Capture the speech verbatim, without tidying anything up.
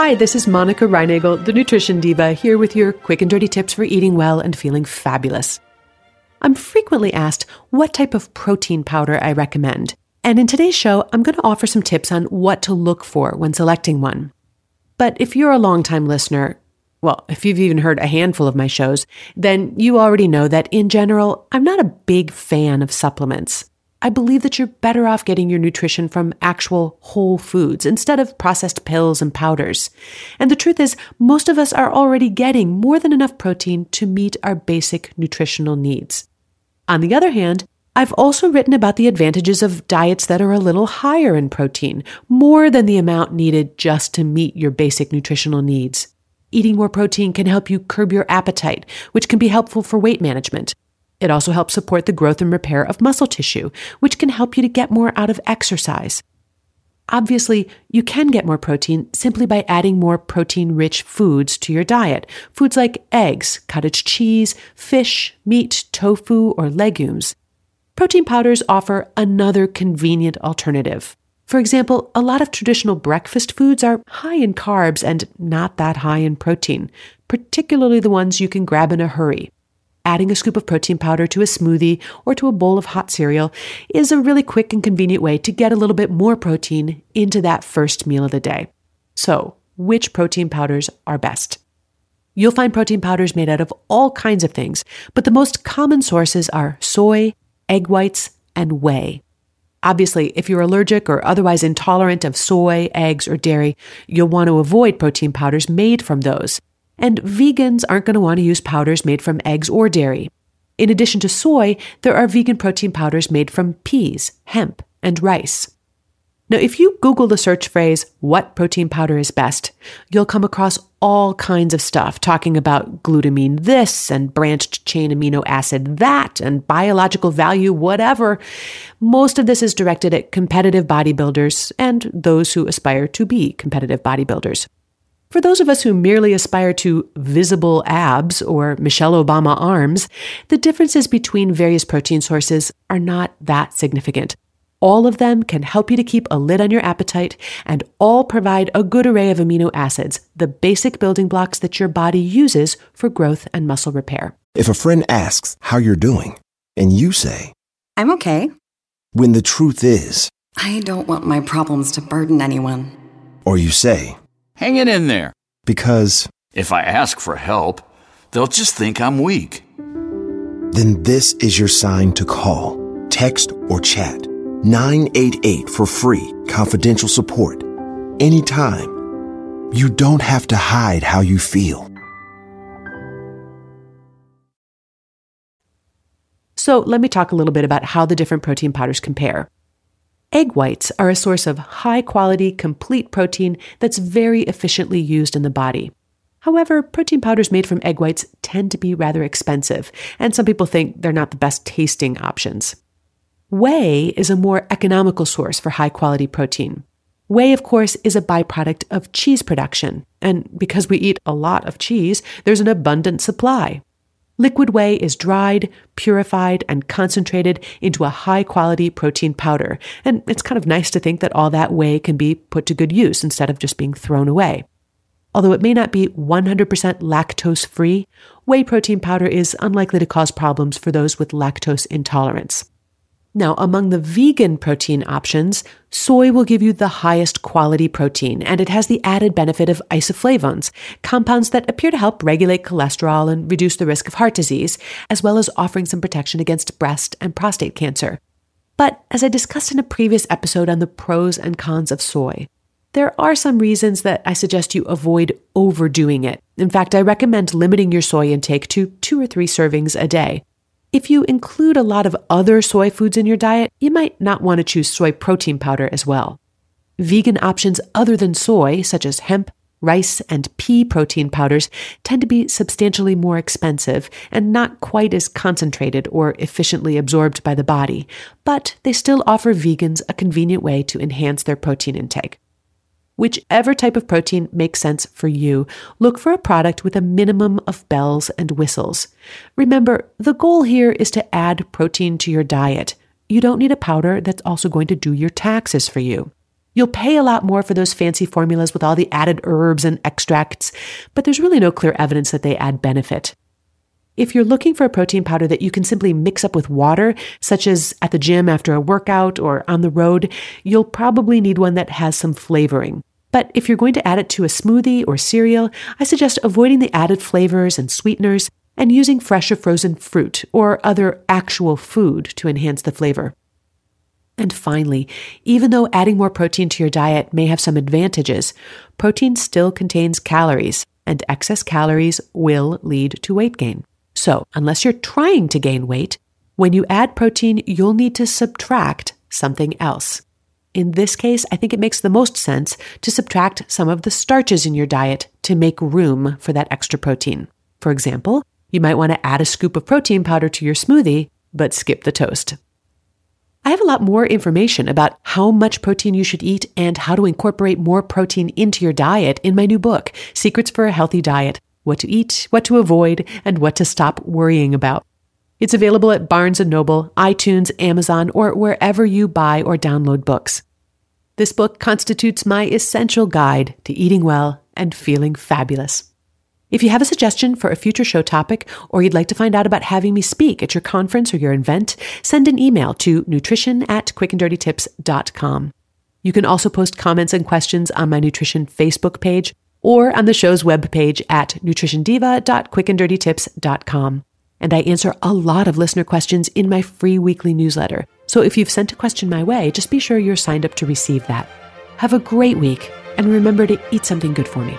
Hi, this is Monica Reinagel, the Nutrition Diva, here with your quick and dirty tips for eating well and feeling fabulous. I'm frequently asked what type of protein powder I recommend. And in today's show, I'm going to offer some tips on what to look for when selecting one. But if you're a longtime listener, well, if you've even heard a handful of my shows, then you already know that in general, I'm not a big fan of supplements. I believe that you're better off getting your nutrition from actual whole foods instead of processed pills and powders. And the truth is, most of us are already getting more than enough protein to meet our basic nutritional needs. On the other hand, I've also written about the advantages of diets that are a little higher in protein, more than the amount needed just to meet your basic nutritional needs. Eating more protein can help you curb your appetite, which can be helpful for weight management. It also helps support the growth and repair of muscle tissue, which can help you to get more out of exercise. Obviously, you can get more protein simply by adding more protein-rich foods to your diet. Foods like eggs, cottage cheese, fish, meat, tofu, or legumes. Protein powders offer another convenient alternative. For example, a lot of traditional breakfast foods are high in carbs and not that high in protein, particularly the ones you can grab in a hurry. Adding a scoop of protein powder to a smoothie or to a bowl of hot cereal is a really quick and convenient way to get a little bit more protein into that first meal of the day. So, which protein powders are best? You'll find protein powders made out of all kinds of things, but the most common sources are soy, egg whites, and whey. Obviously, if you're allergic or otherwise intolerant of soy, eggs, or dairy, you'll want to avoid protein powders made from those. And vegans aren't going to want to use powders made from eggs or dairy. In addition to soy, there are vegan protein powders made from peas, hemp, and rice. Now, if you Google the search phrase, what protein powder is best, you'll come across all kinds of stuff talking about glutamine this and branched chain amino acid that and biological value whatever. Most of this is directed at competitive bodybuilders and those who aspire to be competitive bodybuilders. For those of us who merely aspire to visible abs or Michelle Obama arms, the differences between various protein sources are not that significant. All of them can help you to keep a lid on your appetite, and all provide a good array of amino acids, the basic building blocks that your body uses for growth and muscle repair. If a friend asks how you're doing, and you say, I'm okay, when the truth is, I don't want my problems to burden anyone. Or you say, hang it in there, because if I ask for help, they'll just think I'm weak. Then this is your sign to call, text, or chat. nine eight eight for free, confidential support. Anytime. You don't have to hide how you feel. So let me talk a little bit about how the different protein powders compare. Egg whites are a source of high-quality, complete protein that's very efficiently used in the body. However, protein powders made from egg whites tend to be rather expensive, and some people think they're not the best tasting options. Whey is a more economical source for high-quality protein. Whey, of course, is a byproduct of cheese production, and because we eat a lot of cheese, there's an abundant supply. Liquid whey is dried, purified, and concentrated into a high-quality protein powder, and it's kind of nice to think that all that whey can be put to good use instead of just being thrown away. Although it may not be one hundred percent lactose-free, whey protein powder is unlikely to cause problems for those with lactose intolerance. Now, among the vegan protein options, soy will give you the highest quality protein, and it has the added benefit of isoflavones, compounds that appear to help regulate cholesterol and reduce the risk of heart disease, as well as offering some protection against breast and prostate cancer. But as I discussed in a previous episode on the pros and cons of soy, there are some reasons that I suggest you avoid overdoing it. In fact, I recommend limiting your soy intake to two or three servings a day. If you include a lot of other soy foods in your diet, you might not want to choose soy protein powder as well. Vegan options other than soy, such as hemp, rice, and pea protein powders, tend to be substantially more expensive and not quite as concentrated or efficiently absorbed by the body, but they still offer vegans a convenient way to enhance their protein intake. Whichever type of protein makes sense for you, look for a product with a minimum of bells and whistles. Remember, the goal here is to add protein to your diet. You don't need a powder that's also going to do your taxes for you. You'll pay a lot more for those fancy formulas with all the added herbs and extracts, but there's really no clear evidence that they add benefit. If you're looking for a protein powder that you can simply mix up with water, such as at the gym after a workout or on the road, you'll probably need one that has some flavoring. But if you're going to add it to a smoothie or cereal, I suggest avoiding the added flavors and sweeteners and using fresh or frozen fruit or other actual food to enhance the flavor. And finally, even though adding more protein to your diet may have some advantages, protein still contains calories, and excess calories will lead to weight gain. So, unless you're trying to gain weight, when you add protein, you'll need to subtract something else. In this case, I think it makes the most sense to subtract some of the starches in your diet to make room for that extra protein. For example, you might want to add a scoop of protein powder to your smoothie, but skip the toast. I have a lot more information about how much protein you should eat and how to incorporate more protein into your diet in my new book, Secrets for a Healthy Diet: What to Eat, What to Avoid, and What to Stop Worrying About. It's available at Barnes and Noble, iTunes, Amazon, or wherever you buy or download books. This book constitutes my essential guide to eating well and feeling fabulous. If you have a suggestion for a future show topic, or you'd like to find out about having me speak at your conference or your event, send an email to nutrition at quick and dirty tips dot com. You can also post comments and questions on my nutrition Facebook page or on the show's webpage at nutrition diva dot quick and dirty tips dot com. And I answer a lot of listener questions in my free weekly newsletter. So if you've sent a question my way, just be sure you're signed up to receive that. Have a great week, and remember to eat something good for me.